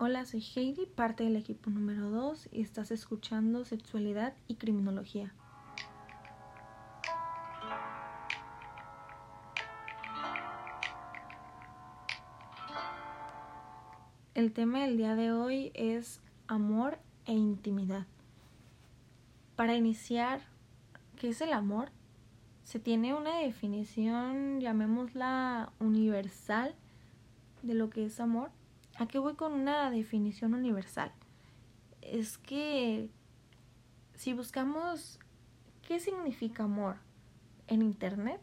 Hola, soy Heidi, parte del equipo número 2 y estás escuchando Sexualidad y Criminología. El tema del día de hoy es amor e intimidad. Para iniciar, ¿qué es el amor? Se tiene una definición, llamémosla universal, de lo que es amor. ¿A qué voy con una definición universal? Es que si buscamos qué significa amor en internet,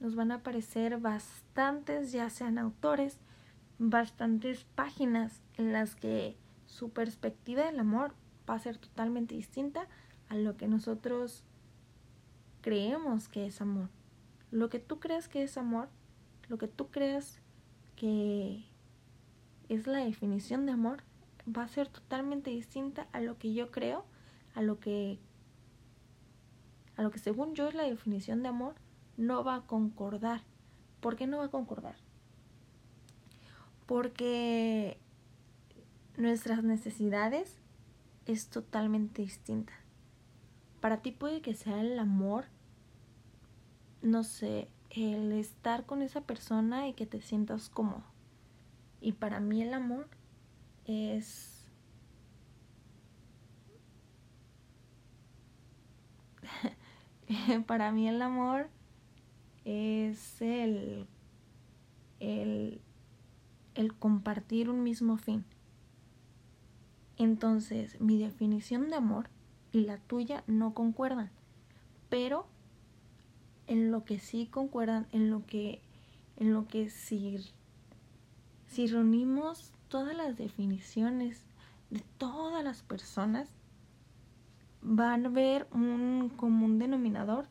nos van a aparecer bastantes, ya sean autores, bastantes páginas en las que su perspectiva del amor va a ser totalmente distinta a lo que nosotros creemos que es amor. Lo que tú crees que es amor, lo que tú crees que es la definición de amor, va a ser totalmente distinta a lo que yo creo, a lo que según yo es la definición de amor. No va a concordar. ¿Por qué no va a concordar? Porque nuestras necesidades es totalmente distinta. Para ti puede que sea el amor, no sé, el estar con esa persona y que te sientas cómodo. Y para mí el amor es el compartir un mismo fin. Entonces, mi definición de amor y la tuya no concuerdan, pero en lo que sí concuerdan, en lo que sí. Si reunimos todas las definiciones de todas las personas, van a ver un común denominador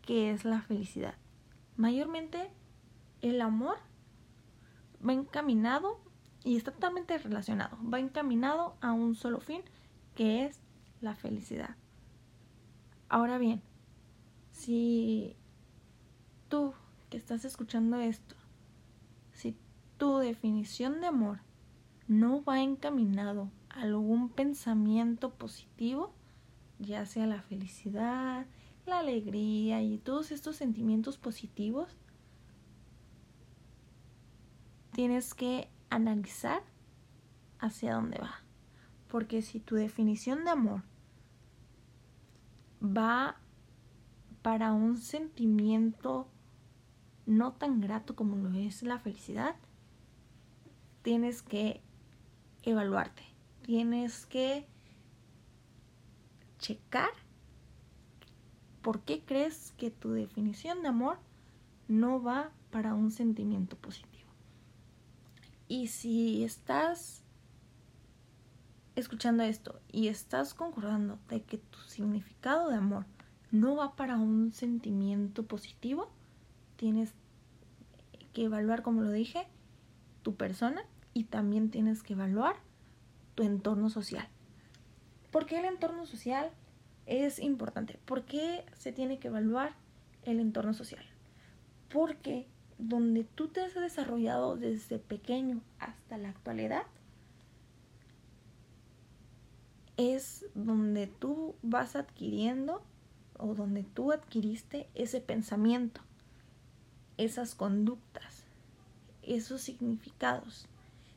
que es la felicidad. Mayormente el amor va encaminado y está totalmente relacionado. Va encaminado a un solo fin, que es la felicidad. Ahora bien, si tú que estás escuchando esto, si tu definición de amor no va encaminado a algún pensamiento positivo, ya sea la felicidad, la alegría y todos estos sentimientos positivos, tienes que analizar hacia dónde va. Porque si tu definición de amor va para un sentimiento no tan grato como lo es la felicidad, tienes que evaluarte, tienes que checar por qué crees que tu definición de amor no va para un sentimiento positivo. Y si estás escuchando esto y estás concordando de que tu significado de amor no va para un sentimiento positivo, tienes que evaluar, como lo dije, tu persona y también tienes que evaluar tu entorno social. ¿Por qué el entorno social es importante? ¿Por qué se tiene que evaluar el entorno social? Porque donde tú te has desarrollado desde pequeño hasta la actualidad es donde tú vas adquiriendo o donde tú adquiriste ese pensamiento, esas conductas, esos significados.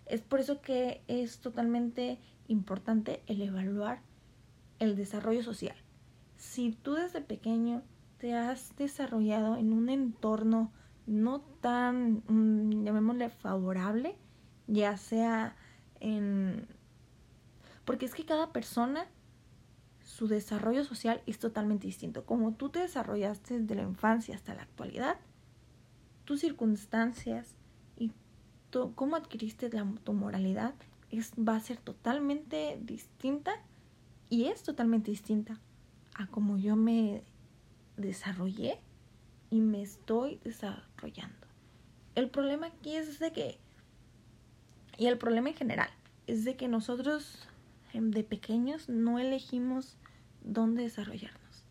Es por eso que es totalmente importante el evaluar el desarrollo social. Si tú desde pequeño te has desarrollado en un entorno no tan, llamémosle, favorable, ya sea en... Porque es que cada persona, su desarrollo social es totalmente distinto. Como tú te desarrollaste desde la infancia hasta la actualidad, tus circunstancias y cómo adquiriste tu moralidad va a ser totalmente distinta, y es totalmente distinta a cómo yo me desarrollé y me estoy desarrollando. El problema aquí es de que, y el problema en general, es de que nosotros de pequeños no elegimos dónde desarrollarnos.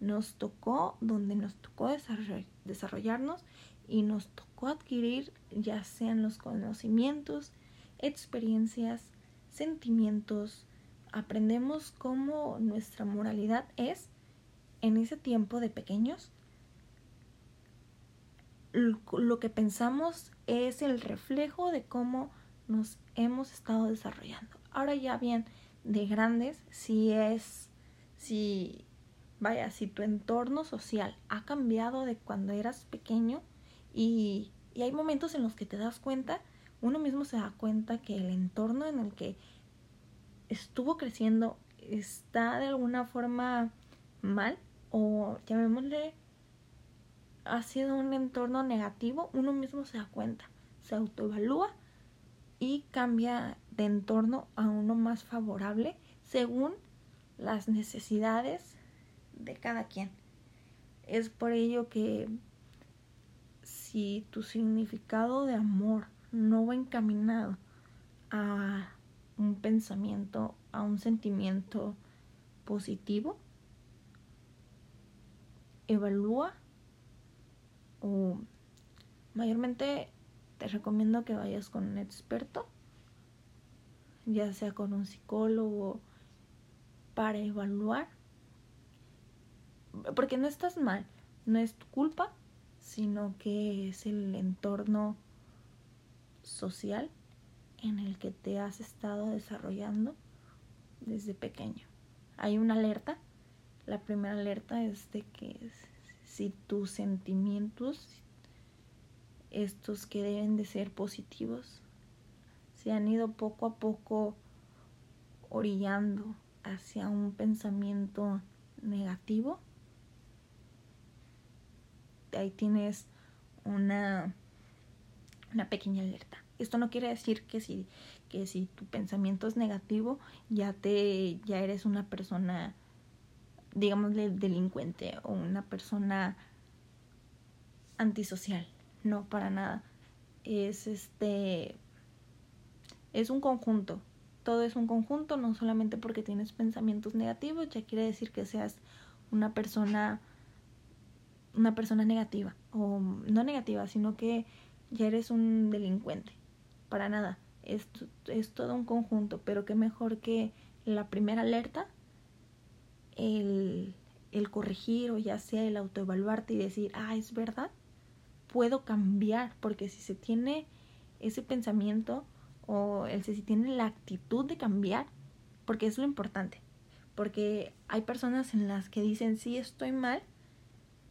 Nos tocó donde nos tocó desarrollarnos y nos tocó adquirir ya sean los conocimientos, experiencias, sentimientos, aprendemos cómo nuestra moralidad es en ese tiempo de pequeños. Lo que pensamos es el reflejo de cómo nos hemos estado desarrollando. Ahora ya bien, de grandes, si tu entorno social ha cambiado de cuando eras pequeño y hay momentos en los que te das cuenta, uno mismo se da cuenta que el entorno en el que estuvo creciendo está de alguna forma mal, o llamémosle, ha sido un entorno negativo, uno mismo se da cuenta, se autoevalúa y cambia de entorno a uno más favorable según las necesidades de cada quien. Es por ello que si tu significado de amor no va encaminado a un pensamiento, a un sentimiento positivo, evalúa, o mayormente te recomiendo que vayas con un experto, ya sea con un psicólogo, para evaluar, porque no estás mal, no es tu culpa, sino que es el entorno social en el que te has estado desarrollando desde pequeño. Hay una alerta, la primera alerta es de que si tus sentimientos, estos que deben de ser positivos, se han ido poco a poco orillando hacia un pensamiento negativo, ahí tienes una pequeña alerta. Esto no quiere decir que si tu pensamiento es negativo, ya eres una persona, digamos, delincuente o una persona antisocial. No, para nada. Es un conjunto. Todo es un conjunto, no solamente porque tienes pensamientos negativos ya quiere decir que seas una persona negativa, o no negativa, sino que ya eres un delincuente. Para nada. Es todo un conjunto, pero qué mejor que la primera alerta, el corregir, o ya sea el autoevaluarte y decir, es verdad, puedo cambiar, porque si se tiene ese pensamiento o si tiene la actitud de cambiar, porque es lo importante, porque hay personas en las que dicen, sí, estoy mal,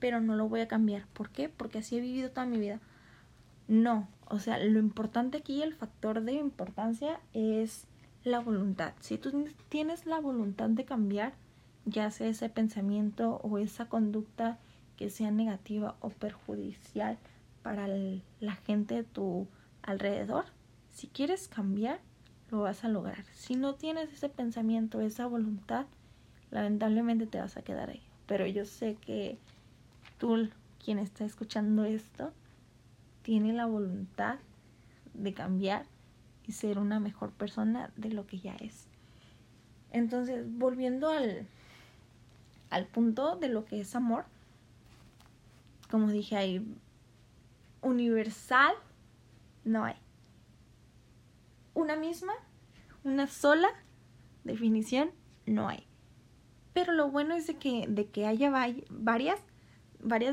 pero no lo voy a cambiar. ¿Por qué? Porque así he vivido toda mi vida. No, lo importante aquí, el factor de importancia es la voluntad. Si tú tienes la voluntad de cambiar, ya sea ese pensamiento o esa conducta que sea negativa o perjudicial para la gente de tu alrededor, si quieres cambiar, lo vas a lograr. Si no tienes ese pensamiento, esa voluntad, lamentablemente te vas a quedar ahí. Pero yo sé que tú, quien está escuchando esto, tiene la voluntad de cambiar y ser una mejor persona de lo que ya es. Entonces, volviendo al punto de lo que es amor, como dije, hay universal, no hay. Una misma, una sola definición, no hay. Pero lo bueno es de que haya varias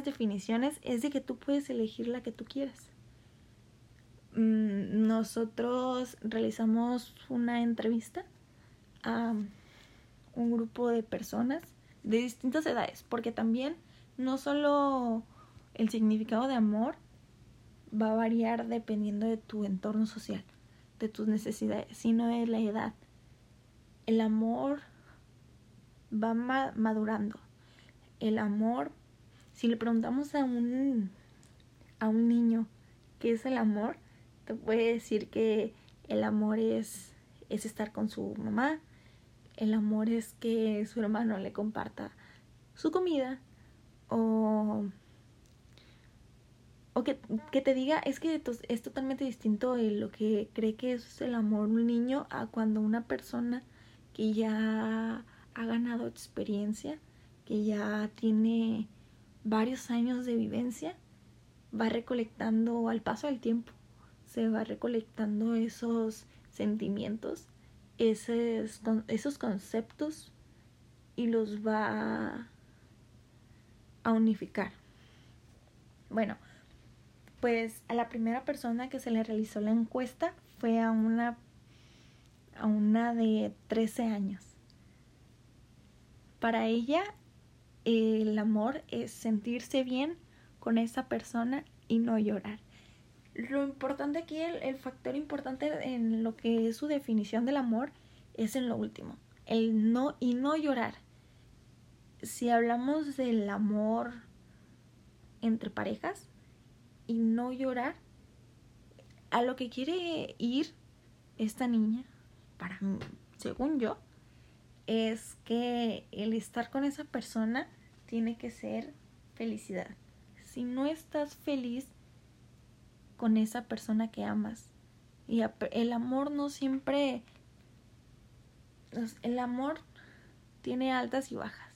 definiciones, es de que tú puedes elegir la que tú quieras. Nosotros realizamos una entrevista a un grupo de personas de distintas edades, porque también no solo el significado de amor va a variar dependiendo de tu entorno social, de tus necesidades, sino de la edad. El amor va madurando. El amor, si le preguntamos a un niño qué es el amor, te puede decir que el amor es estar con su mamá, el amor es que su hermano le comparta su comida, o que te diga, es que es totalmente distinto de lo que cree que es el amor un niño a cuando una persona que ya ha ganado experiencia, que ya tiene varios años de vivencia, va recolectando al paso del tiempo, se va recolectando esos sentimientos, esos conceptos, y los va a unificar. Bueno, pues a la primera persona que se le realizó la encuesta fue a una de 13 años. Para ella, el amor es sentirse bien con esa persona y no llorar. Lo importante aquí, el factor importante en lo que es su definición del amor, es en lo último, el no y no llorar. Si hablamos del amor entre parejas y no llorar, a lo que quiere ir esta niña, para mí, según yo, es que el estar con esa persona tiene que ser felicidad. Si no estás feliz con esa persona que amas, y el amor no siempre, el amor tiene altas y bajas,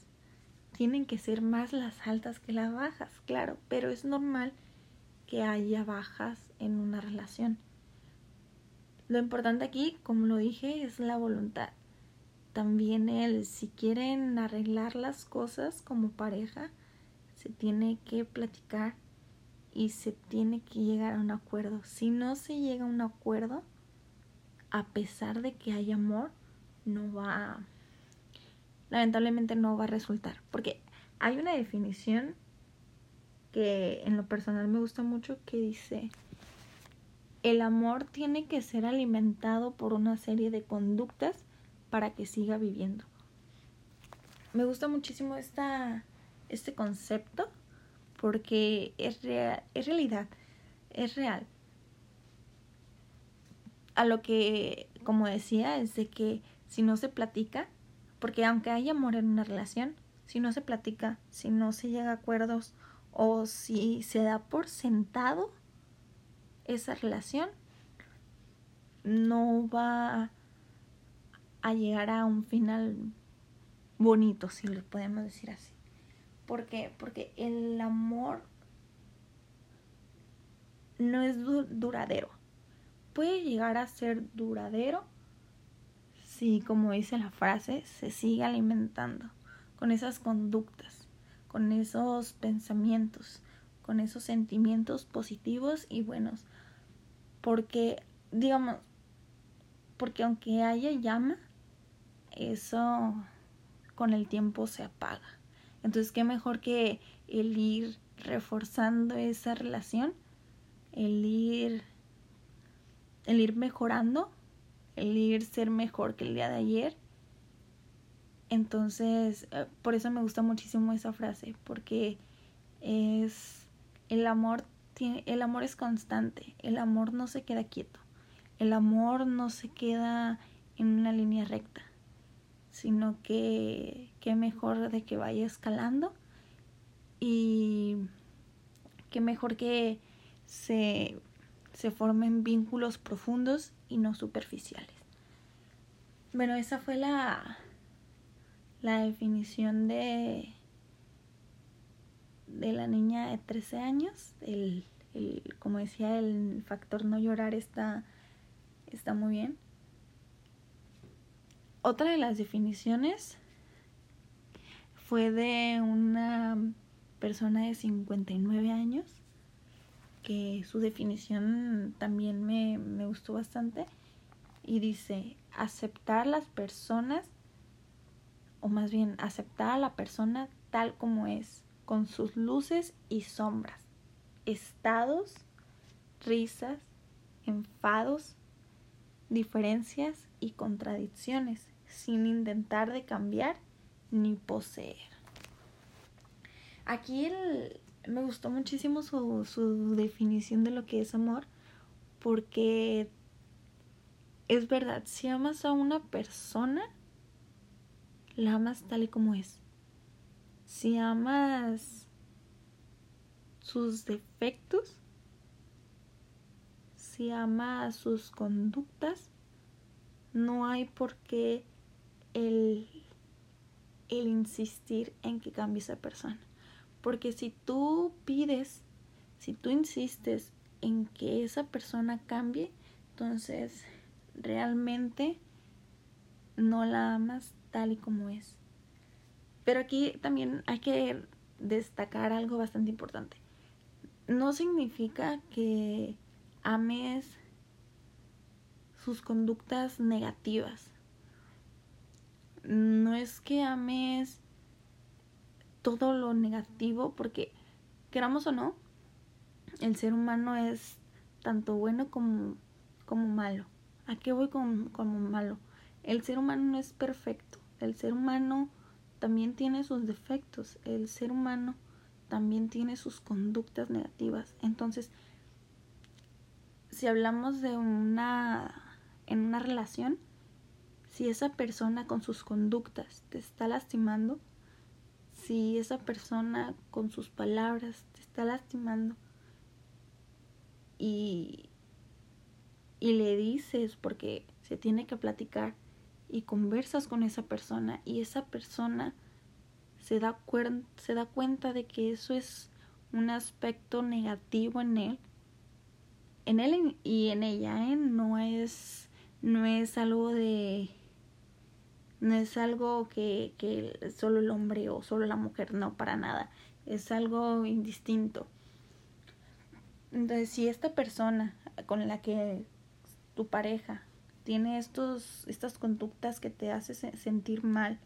tienen que ser más las altas que las bajas, claro, pero es normal que haya bajas en una relación. Lo importante aquí, como lo dije, es la voluntad. También si quieren arreglar las cosas como pareja, se tiene que platicar y se tiene que llegar a un acuerdo. Si no se llega a un acuerdo, a pesar de que hay amor, lamentablemente no va a resultar. Porque hay una definición que en lo personal me gusta mucho, que dice: el amor tiene que ser alimentado por una serie de conductas para que siga viviendo. Me gusta muchísimo este concepto, porque es real. A lo que, como decía, es de que si no se platica, porque aunque haya amor en una relación, si no se platica, si no se llega a acuerdos, o si se da por sentado esa relación, no va a llegar a un final bonito, si lo podemos decir así. ¿Por qué? Porque el amor no es duradero. Puede llegar a ser duradero si, como dice la frase, se sigue alimentando con esas conductas, con esos pensamientos, con esos sentimientos positivos y buenos. Porque aunque haya llama, eso con el tiempo se apaga. Entonces, qué mejor que el ir reforzando esa relación, el ir mejorando, el ir ser mejor que el día de ayer. Entonces, por eso me gusta muchísimo esa frase, porque el amor es constante, el amor no se queda quieto, el amor no se queda en una línea recta, sino que qué mejor de que vaya escalando, y qué mejor que se formen vínculos profundos y no superficiales. Bueno, esa fue la definición de la niña de 13 años. Como decía, el factor no llorar está muy bien. Otra de las definiciones fue de una persona de 59 años, que su definición también me gustó bastante, y dice: aceptar a la persona tal como es, con sus luces y sombras, estados, risas, enfados, diferencias y contradicciones, sin intentar de cambiar ni poseer. Aquí me gustó muchísimo su definición de lo que es amor, porque es verdad, si amas a una persona, la amas tal y como es. Si amas sus defectos, si amas sus conductas, no hay por qué el insistir en que cambie esa persona. Porque si tú insistes en que esa persona cambie, entonces realmente no la amas tal y como es. Pero aquí también hay que destacar algo bastante importante. No significa que ames sus conductas negativas. No es que ames todo lo negativo, porque queramos o no, el ser humano es tanto bueno como malo. ¿A qué voy con como malo? El ser humano no es perfecto. El ser humano también tiene sus defectos. El ser humano también tiene sus conductas negativas. Entonces, si hablamos de en una relación, si esa persona con sus conductas te está lastimando, si esa persona con sus palabras te está lastimando y le dices, porque se tiene que platicar, y conversas con esa persona y esa persona se da cuenta de que eso es un aspecto negativo en él y en ella, no es algo que solo el hombre o solo la mujer, no, para nada, es algo indistinto. Entonces, si esta persona con la que tu pareja tiene estas conductas que te hace sentir mal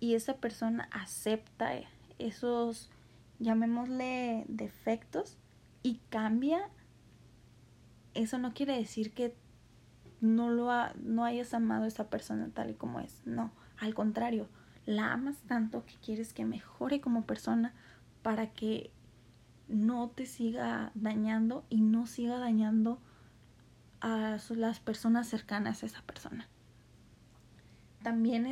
y esa persona acepta esos, llamémosle, defectos y cambia, eso no quiere decir que no hayas amado a esa persona tal y como es. No, al contrario, la amas tanto que quieres que mejore como persona para que no te siga dañando y no siga dañando a las personas cercanas a esa persona. También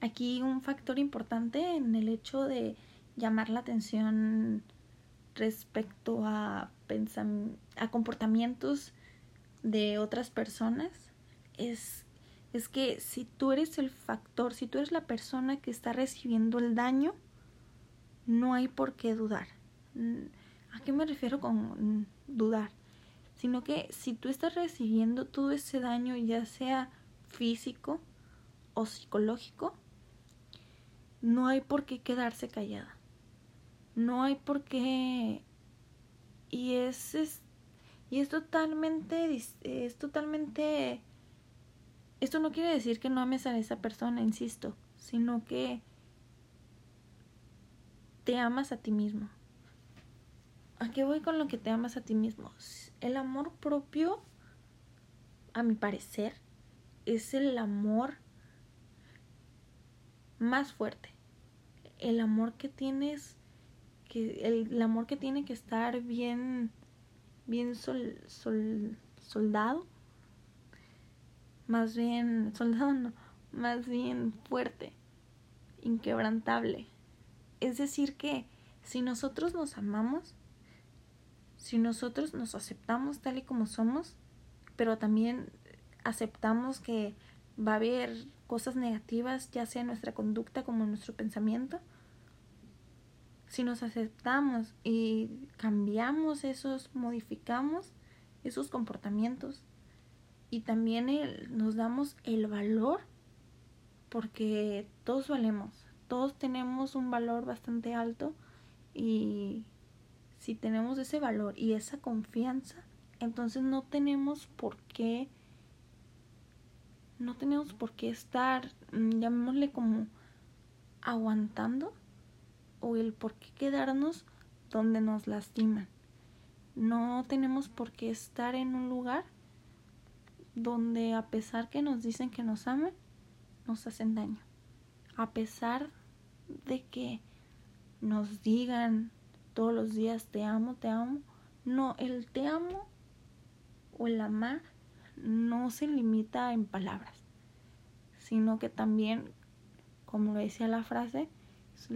aquí un factor importante en el hecho de llamar la atención respecto a comportamientos de otras personas es que si tú eres el factor, si tú eres la persona que está recibiendo el daño, no hay por qué dudar. ¿A qué me refiero con dudar? Sino que si tú estás recibiendo todo ese daño, ya sea físico o psicológico, no hay por qué quedarse callada. No hay por qué. Y es totalmente. Esto no quiere decir que no ames a esa persona, insisto, sino que te amas a ti mismo. ¿A qué voy con lo que te amas a ti mismo? El amor propio, a mi parecer, es el amor más fuerte. El amor que tienes, el amor que tiene que estar más bien fuerte, inquebrantable. Es decir que si nosotros nos amamos, si nosotros nos aceptamos tal y como somos, pero también aceptamos que va a haber cosas negativas, ya sea en nuestra conducta como en nuestro pensamiento, si nos aceptamos y cambiamos modificamos esos comportamientos y también nos damos el valor, porque todos valemos, todos tenemos un valor bastante alto, y si tenemos ese valor y esa confianza, entonces no tenemos por qué estar, llamémosle, como aguantando, o el por qué quedarnos donde nos lastiman. No tenemos por qué estar en un lugar donde, a pesar que nos dicen que nos aman, nos hacen daño. A pesar de que nos digan todos los días te amo, no, el te amo o el amar no se limita en palabras, sino que también, como lo decía la frase,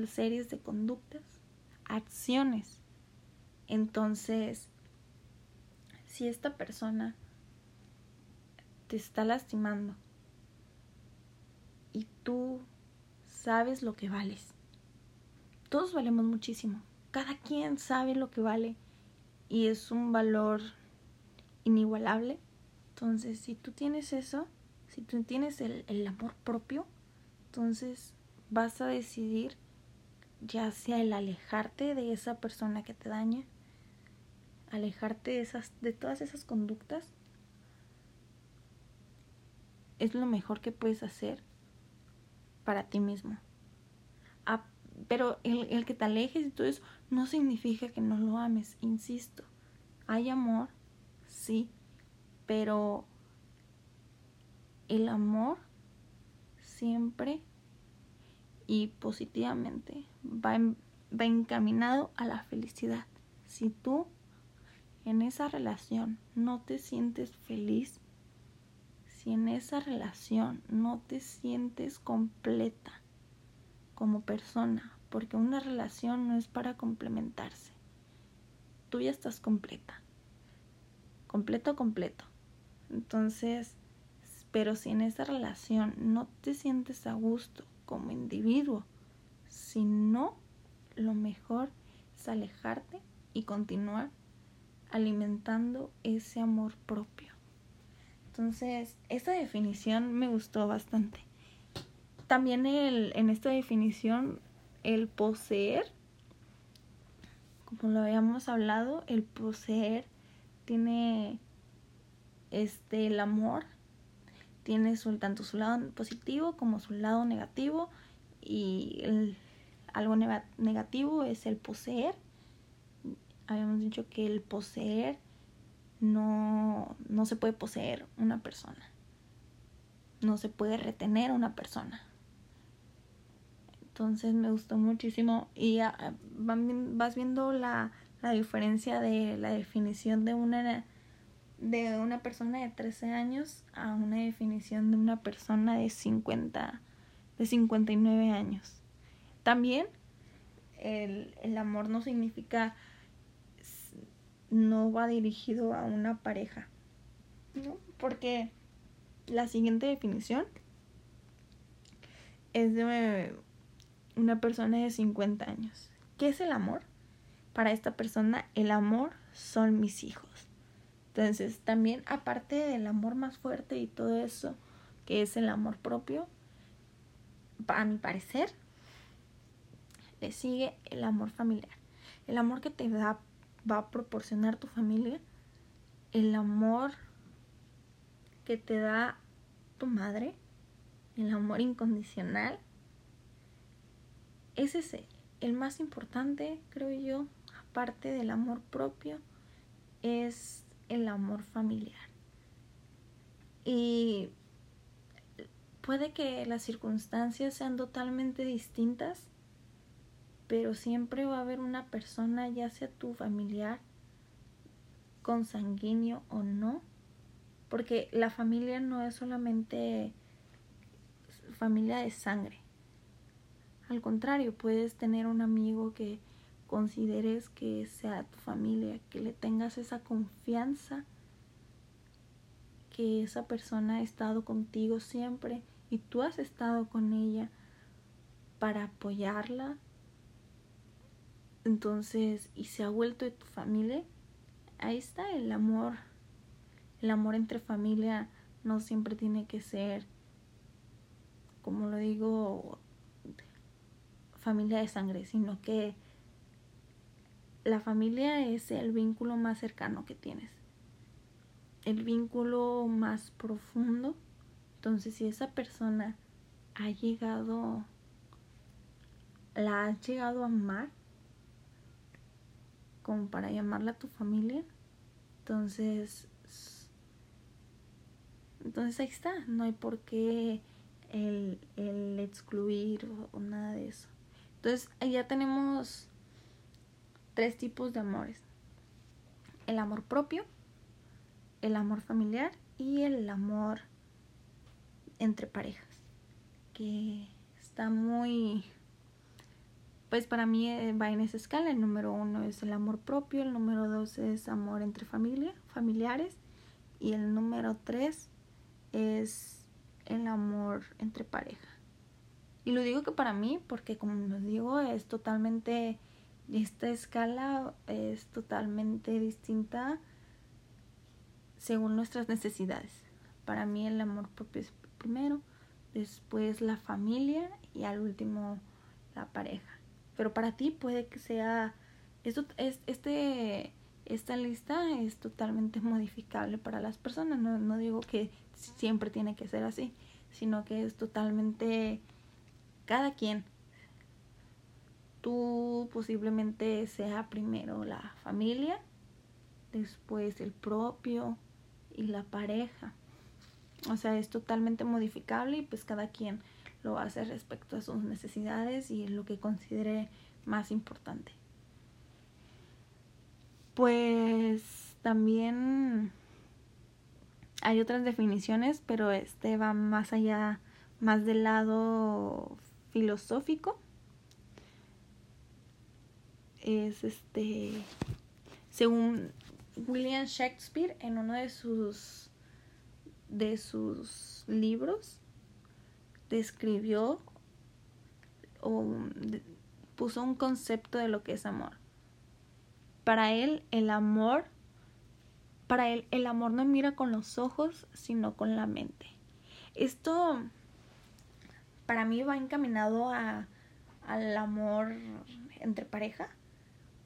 series de conductas, acciones. Entonces, si esta persona te está lastimando y tú sabes lo que vales, todos valemos muchísimo, cada quien sabe lo que vale y es un valor inigualable, Entonces, si tú tienes eso, si tú tienes el amor propio, entonces vas a decidir ya sea el alejarte de esa persona que te daña, alejarte de todas esas conductas. Es lo mejor que puedes hacer para ti mismo. Pero el que te alejes y todo eso no significa que no lo ames, insisto. Hay amor, sí, pero el amor siempre y positivamente va encaminado a la felicidad. Si tú en esa relación no te sientes feliz, si en esa relación no te sientes completa como persona, porque una relación no es para complementarse, tú ya estás completa, completo. Entonces, pero si en esa relación no te sientes a gusto como individuo, si no, lo mejor es alejarte y continuar alimentando ese amor propio. Entonces, esta definición me gustó bastante. También en esta definición, el poseer, como lo habíamos hablado, el poseer tiene el amor, tiene tanto su lado positivo como su lado negativo, y algo negativo es el poseer. Habíamos dicho que el poseer no se puede poseer una persona, no se puede retener una persona. Entonces me gustó muchísimo, y vas viendo la diferencia de la definición de una persona de 13 años a una definición de una persona de 59 años. También el amor no significa, no va dirigido a una pareja, ¿no? Porque la siguiente definición es de una persona de 50 años. ¿Qué es el amor? Para esta persona, el amor son mis hijos. Entonces, también aparte del amor más fuerte y todo eso, que es el amor propio, a mi parecer, le sigue el amor familiar. El amor que te va a proporcionar tu familia, el amor que te da tu madre, el amor incondicional. Ese es el más importante, creo yo, aparte del amor propio, es el amor familiar. Y puede que las circunstancias sean totalmente distintas, pero siempre va a haber una persona, ya sea tu familiar, consanguíneo o no, porque la familia no es solamente familia de sangre. Al contrario, puedes tener un amigo que consideres que sea tu familia, que le tengas esa confianza, que esa persona ha estado contigo siempre y tú has estado con ella para apoyarla, entonces, y se ha vuelto de tu familia. Ahí está el amor. El amor entre familia no siempre tiene que ser, como lo digo, familia de sangre, sino que la familia es el vínculo más cercano que tienes, el vínculo más profundo. Entonces, si esa persona la has llegado a amar como para llamarla tu familia, entonces ahí está. No hay por qué el excluir o nada de eso. Entonces, ya tenemos 3 tipos de amores: el amor propio, el amor familiar y el amor entre parejas, que está muy, pues para mí va en esa escala. El número 1 es el amor propio, el número 2 es amor entre familiares y el número 3 es el amor entre pareja. Y lo digo que para mí, porque como les digo, es totalmente... Esta escala es totalmente distinta. según nuestras necesidades. Para mí el amor propio es primero, después la familia y al último la pareja. Pero para ti puede que sea... Esta lista es totalmente modificable para las personas. No digo que siempre tiene que ser así, sino que es totalmente cada quien. Tú posiblemente sea primero la familia, después el propio y la pareja. O sea, es totalmente modificable y pues cada quien lo hace respecto a sus necesidades y lo que considere más importante. Pues también hay otras definiciones, pero va más allá, más del lado filosófico. Es según William Shakespeare, en uno de sus libros, describió o puso un concepto de lo que es amor. Para él el amor no mira con los ojos, sino con la mente. Esto para mí va encaminado al amor entre pareja.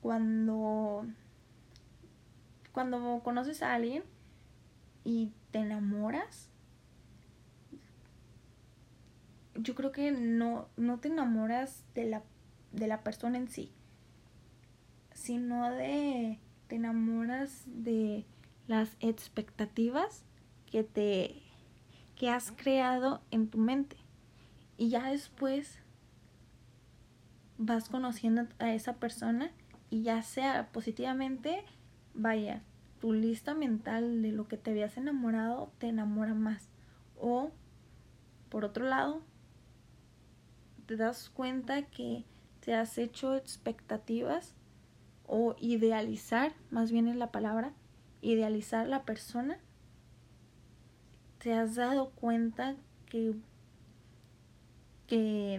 Cuando conoces a alguien y te enamoras, yo creo que no te enamoras de la persona en sí, sino te enamoras de las expectativas que has creado en tu mente. Y ya después vas conociendo a esa persona, y ya sea positivamente, vaya, tu lista mental de lo que te habías enamorado te enamora más. O, por otro lado, te das cuenta que te has hecho expectativas o idealizar, más bien es la palabra, idealizar la persona. Te has dado cuenta que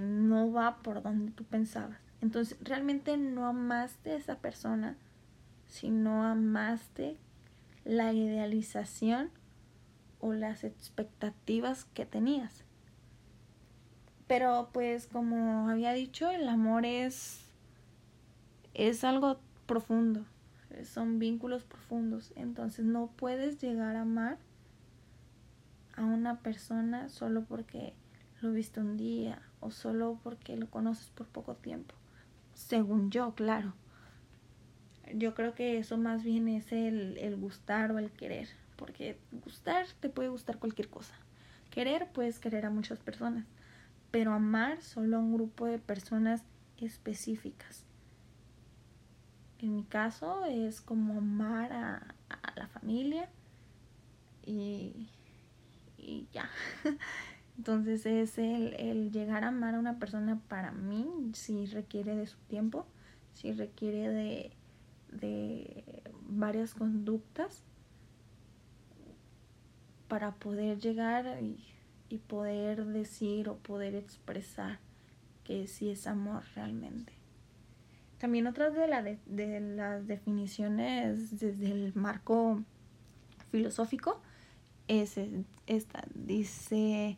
no va por donde tú pensabas. Entonces realmente no amaste a esa persona, sino amaste la idealización o las expectativas que tenías. Pero pues como había dicho, el amor es algo profundo, son vínculos profundos. Entonces no puedes llegar a amar a una persona solo porque lo viste un día o solo porque lo conoces por poco tiempo, según yo, claro. Yo creo que eso más bien es el gustar o el querer, porque gustar te puede gustar cualquier cosa, querer puedes querer a muchas personas, pero amar solo a un grupo de personas específicas. En mi caso es como amar a la familia y ya. Entonces es el llegar a amar a una persona. Para mí sí requiere de su tiempo, sí requiere de varias conductas para poder llegar y poder decir o poder expresar que sí es amor realmente. También otras de las definiciones desde el marco filosófico es esta. Dice,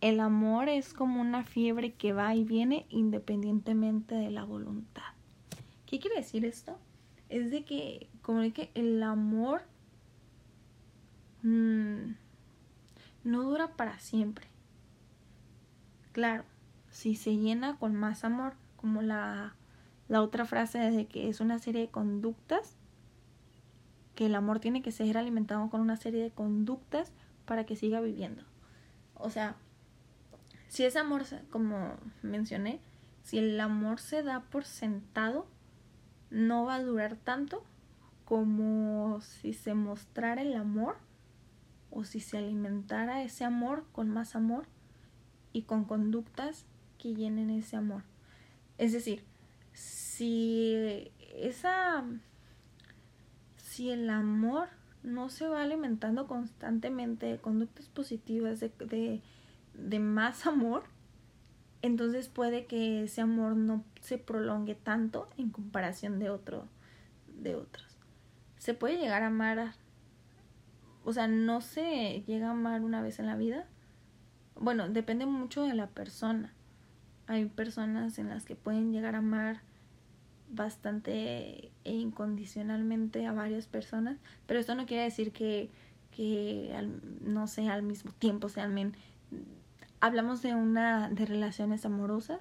el amor es como una fiebre que va y viene independientemente de la voluntad. ¿Qué quiere decir esto? Es de que, como dije, el amor no dura para siempre. Claro, si se llena con más amor, como la otra frase es de que es una serie de conductas, que el amor tiene que ser alimentado con una serie de conductas para que siga viviendo. O sea, si ese amor, como mencioné, si el amor se da por sentado, no va a durar tanto como si se mostrara el amor o si se alimentara ese amor con más amor y con conductas que llenen ese amor. Es decir, si el amor no se va alimentando constantemente de conductas positivas, de más amor, entonces puede que ese amor no se prolongue tanto en comparación de otros. Se puede llegar a amar, O sea, no se llega a amar una vez en la vida. Bueno, depende mucho de la persona. Hay personas en las que pueden llegar a amar bastante e incondicionalmente a varias personas, pero esto no quiere decir que no sé, al mismo tiempo se amen. Hablamos de relaciones amorosas.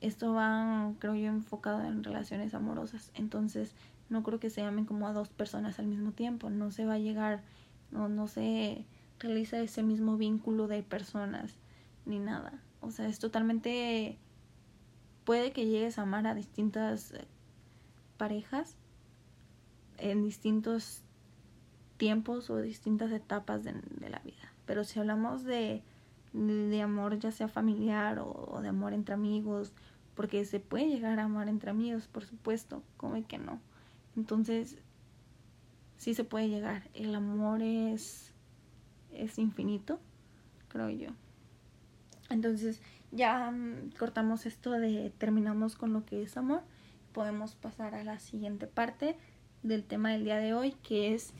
Esto va, creo yo, enfocado en relaciones amorosas. Entonces, no creo que se amen como a dos personas al mismo tiempo. No se va a llegar, no se realiza ese mismo vínculo de personas ni nada. O sea, es totalmente... Puede que llegues a amar a distintas parejas en distintos tiempos o distintas etapas de la vida. Pero si hablamos de amor, ya sea familiar o de amor entre amigos, porque se puede llegar a amar entre amigos, por supuesto, ¿cómo que no? Entonces, sí se puede llegar. El amor es infinito, creo yo. Entonces, ya cortamos esto terminamos con lo que es amor. Podemos pasar a la siguiente parte del tema del día de hoy, que es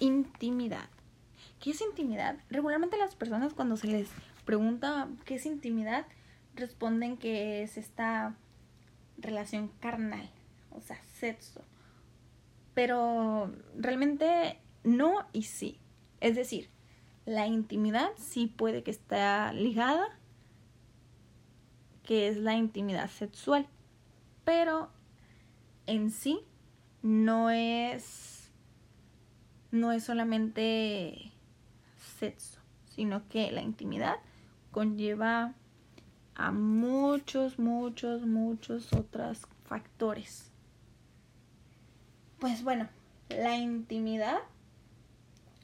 intimidad. ¿Qué es intimidad? Regularmente las personas, cuando se les pregunta qué es intimidad, responden que es esta relación carnal, o sea, sexo. Pero realmente no y sí. Es decir, la intimidad sí puede que esté ligada, que es la intimidad sexual, pero en sí no es solamente sexo, sino que la intimidad conlleva a muchos otros factores. Pues bueno, la intimidad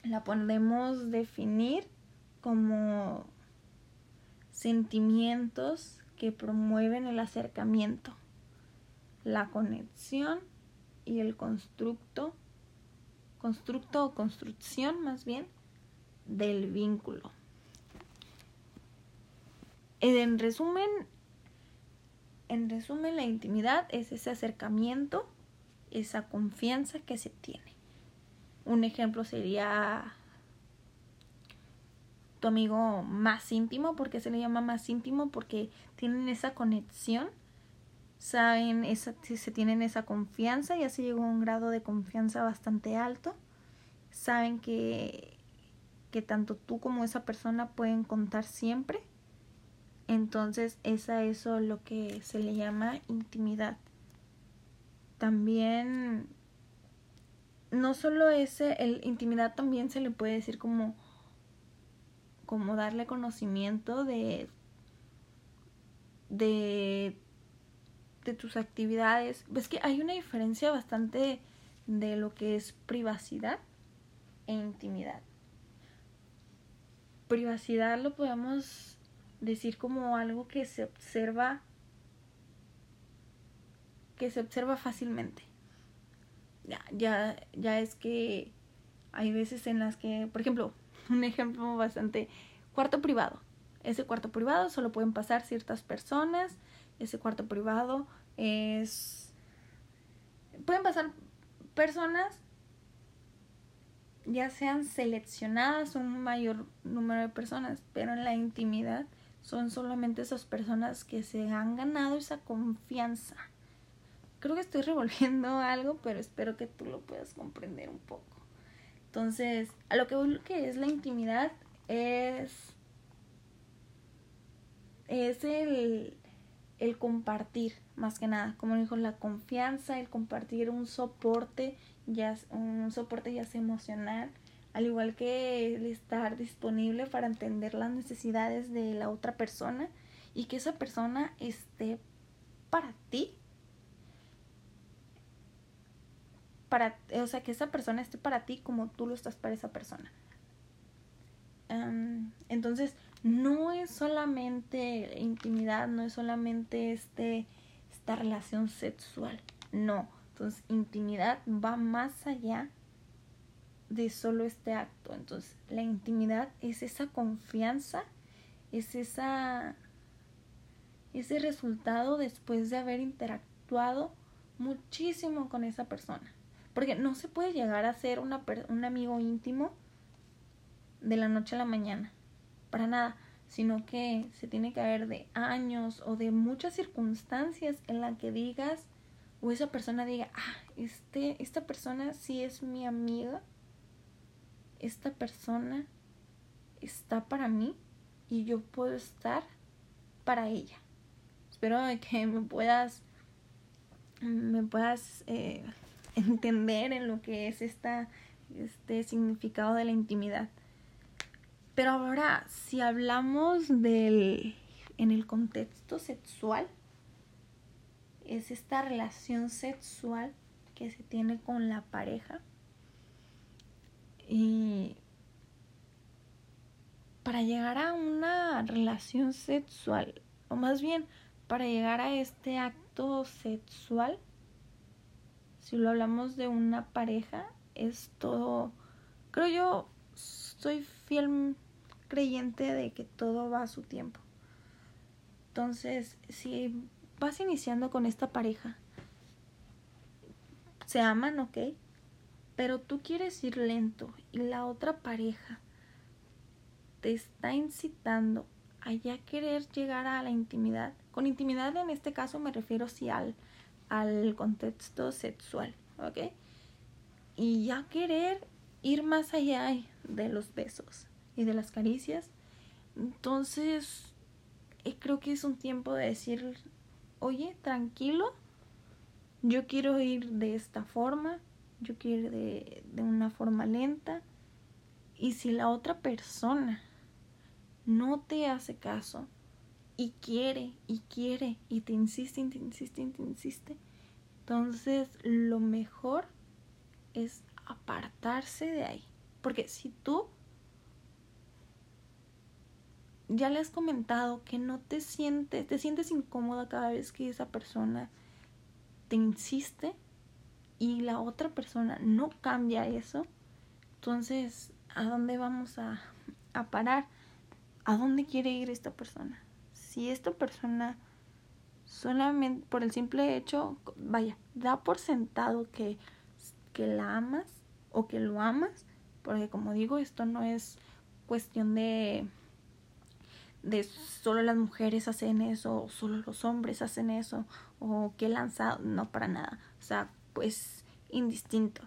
la podemos definir como sentimientos que promueven el acercamiento, la conexión y el constructo o construcción más bien del vínculo. En resumen, la intimidad es ese acercamiento, esa confianza que se tiene. Un ejemplo sería tu amigo más íntimo. ¿Por qué se le llama más íntimo? Porque tienen esa conexión, saben, se tienen esa confianza, ya se llegó a un grado de confianza bastante alto. Saben que tanto tú como esa persona pueden contar siempre. Entonces, eso es lo que se le llama intimidad. También... No solo intimidad también se le puede decir como darle conocimiento de tus actividades. Ves que hay una diferencia bastante de lo que es privacidad e intimidad. Privacidad lo podemos decir como algo que se observa fácilmente. Ya es que hay veces en las que, por ejemplo, un ejemplo bastante, cuarto privado. Ese cuarto privado solo pueden pasar ciertas personas. Ese cuarto privado pueden pasar personas, ya sean seleccionadas un mayor número de personas, pero en la intimidad son solamente esas personas que se han ganado esa confianza. Creo que estoy revolviendo algo, pero espero que tú lo puedas comprender un poco. Entonces, a lo que voy, lo que es la intimidad es el compartir, más que nada. Como dijo, la confianza, el compartir un soporte ya sea emocional, al igual que el estar disponible para entender las necesidades de la otra persona y que esa persona esté para ti. O sea, que esa persona esté para ti como tú lo estás para esa persona. Entonces, no es solamente intimidad, no es solamente esta relación sexual. No. Entonces, intimidad va más allá de solo este acto. Entonces, la intimidad es esa confianza, es ese resultado después de haber interactuado muchísimo con esa persona. Porque no se puede llegar a ser un amigo íntimo de la noche a la mañana, para nada, sino que se tiene que haber de años o de muchas circunstancias en la que digas o esa persona diga, esta persona sí es mi amiga, esta persona está para mí y yo puedo estar para ella. Espero que me puedas entender en lo que es este significado de la intimidad. Pero ahora, si hablamos en el contexto sexual, es esta relación sexual que se tiene con la pareja. Y para llegar a una relación sexual, o más bien, para llegar a este acto sexual, si lo hablamos de una pareja, es todo, creo yo, soy fiel creyente de que todo va a su tiempo. Entonces, si vas iniciando con esta pareja, se aman, ok, pero tú quieres ir lento y la otra pareja te está incitando a ya querer llegar a la intimidad. Con intimidad en este caso me refiero sí al contexto sexual, ¿ok? Y ya querer ir más allá de los besos y de las caricias. Entonces, creo que es un tiempo de decir, oye, tranquilo, yo quiero ir de esta forma, yo quiero ir de una forma lenta. Y si la otra persona no te hace caso y quiere y te insiste, entonces lo mejor es apartarse de ahí, porque si tú ya le has comentado que no te sientes incómoda cada vez que esa persona te insiste y la otra persona no cambia eso, entonces ¿a dónde vamos a parar? ¿A dónde quiere ir esta persona? Si esta persona solamente por el simple hecho, da por sentado que la amas o que lo amas, porque como digo, esto no es cuestión de solo las mujeres hacen eso, o solo los hombres hacen eso, o que lanzado, no, para nada. O sea, pues indistinto.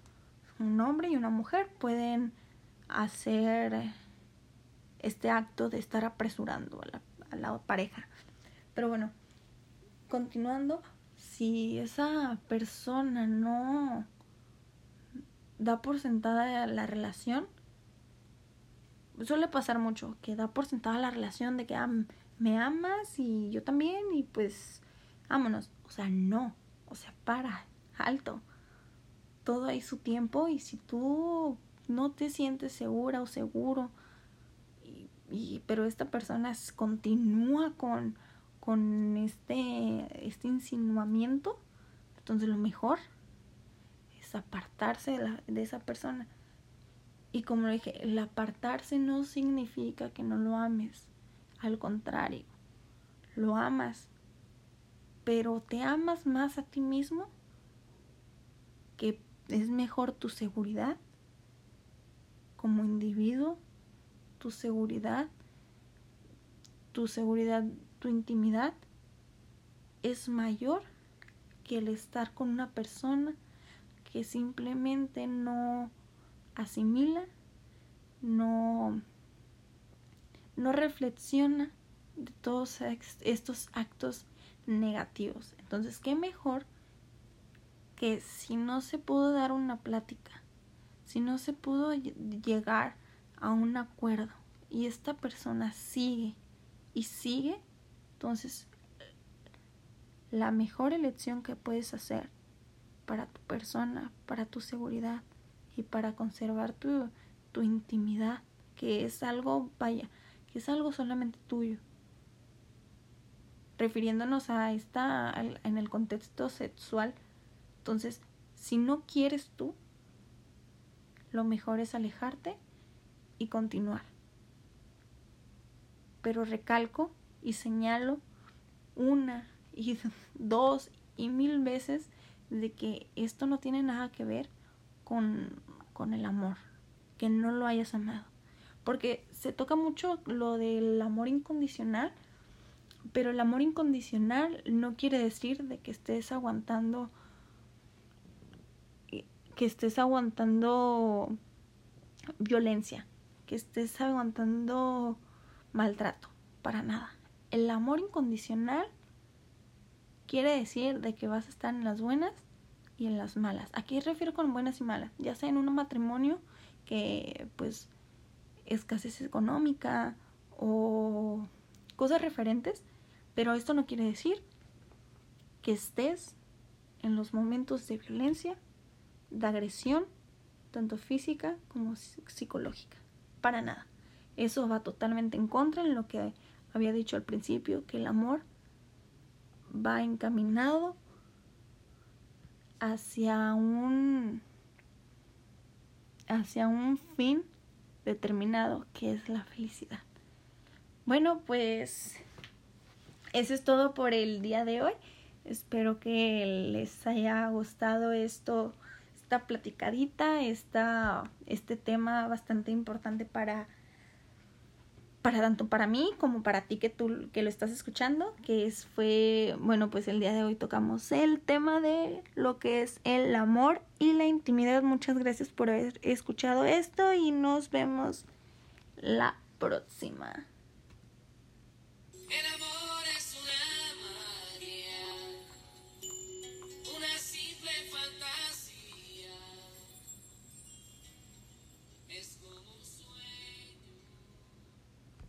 Un hombre y una mujer pueden hacer este acto de estar apresurando a la pareja. Pero bueno, continuando, si esa persona no da por sentada la relación, suele pasar mucho que da por sentada la relación de que me amas y yo también y pues vámonos. O sea, no, o sea, para, alto. Todo hay su tiempo y si tú no te sientes segura o seguro pero esta persona continúa con este insinuamiento, entonces lo mejor es apartarse de esa persona. Y como dije, el apartarse no significa que no lo ames, al contrario, lo amas, pero te amas más a ti mismo, que es mejor tu seguridad como individuo, tu seguridad, tu intimidad es mayor que el estar con una persona que simplemente no asimila, no reflexiona de todos estos actos negativos. Entonces, qué mejor que si no se pudo dar una plática, si no se pudo llegar a un acuerdo y esta persona sigue, entonces la mejor elección que puedes hacer para tu persona, para tu seguridad y para conservar tu intimidad, que es algo, que es algo solamente tuyo. Refiriéndonos a en el contexto sexual, entonces, si no quieres tú, lo mejor es alejarte y continuar. Pero recalco y señalo una y dos y mil veces de que esto no tiene nada que ver con el amor, que no lo hayas amado. Porque se toca mucho lo del amor incondicional, pero el amor incondicional no quiere decir de que estés aguantando, violencia, que estés aguantando maltrato, para nada. El amor incondicional quiere decir de que vas a estar en las buenas y en las malas. ¿A qué refiero con buenas y malas? Ya sea en un matrimonio que pues escasez económica o cosas referentes, pero esto no quiere decir que estés en los momentos de violencia, de agresión, tanto física como psicológica, para nada. Eso va totalmente en contra de lo que había dicho al principio, que el amor va encaminado hacia un fin determinado, que es la felicidad. Bueno, pues eso es todo por el día de hoy. Espero que les haya gustado esta platicadita, este tema bastante importante para tanto para mí como para ti que lo estás escuchando, bueno, pues el día de hoy tocamos el tema de lo que es el amor y la intimidad. Muchas gracias por haber escuchado esto y nos vemos la próxima.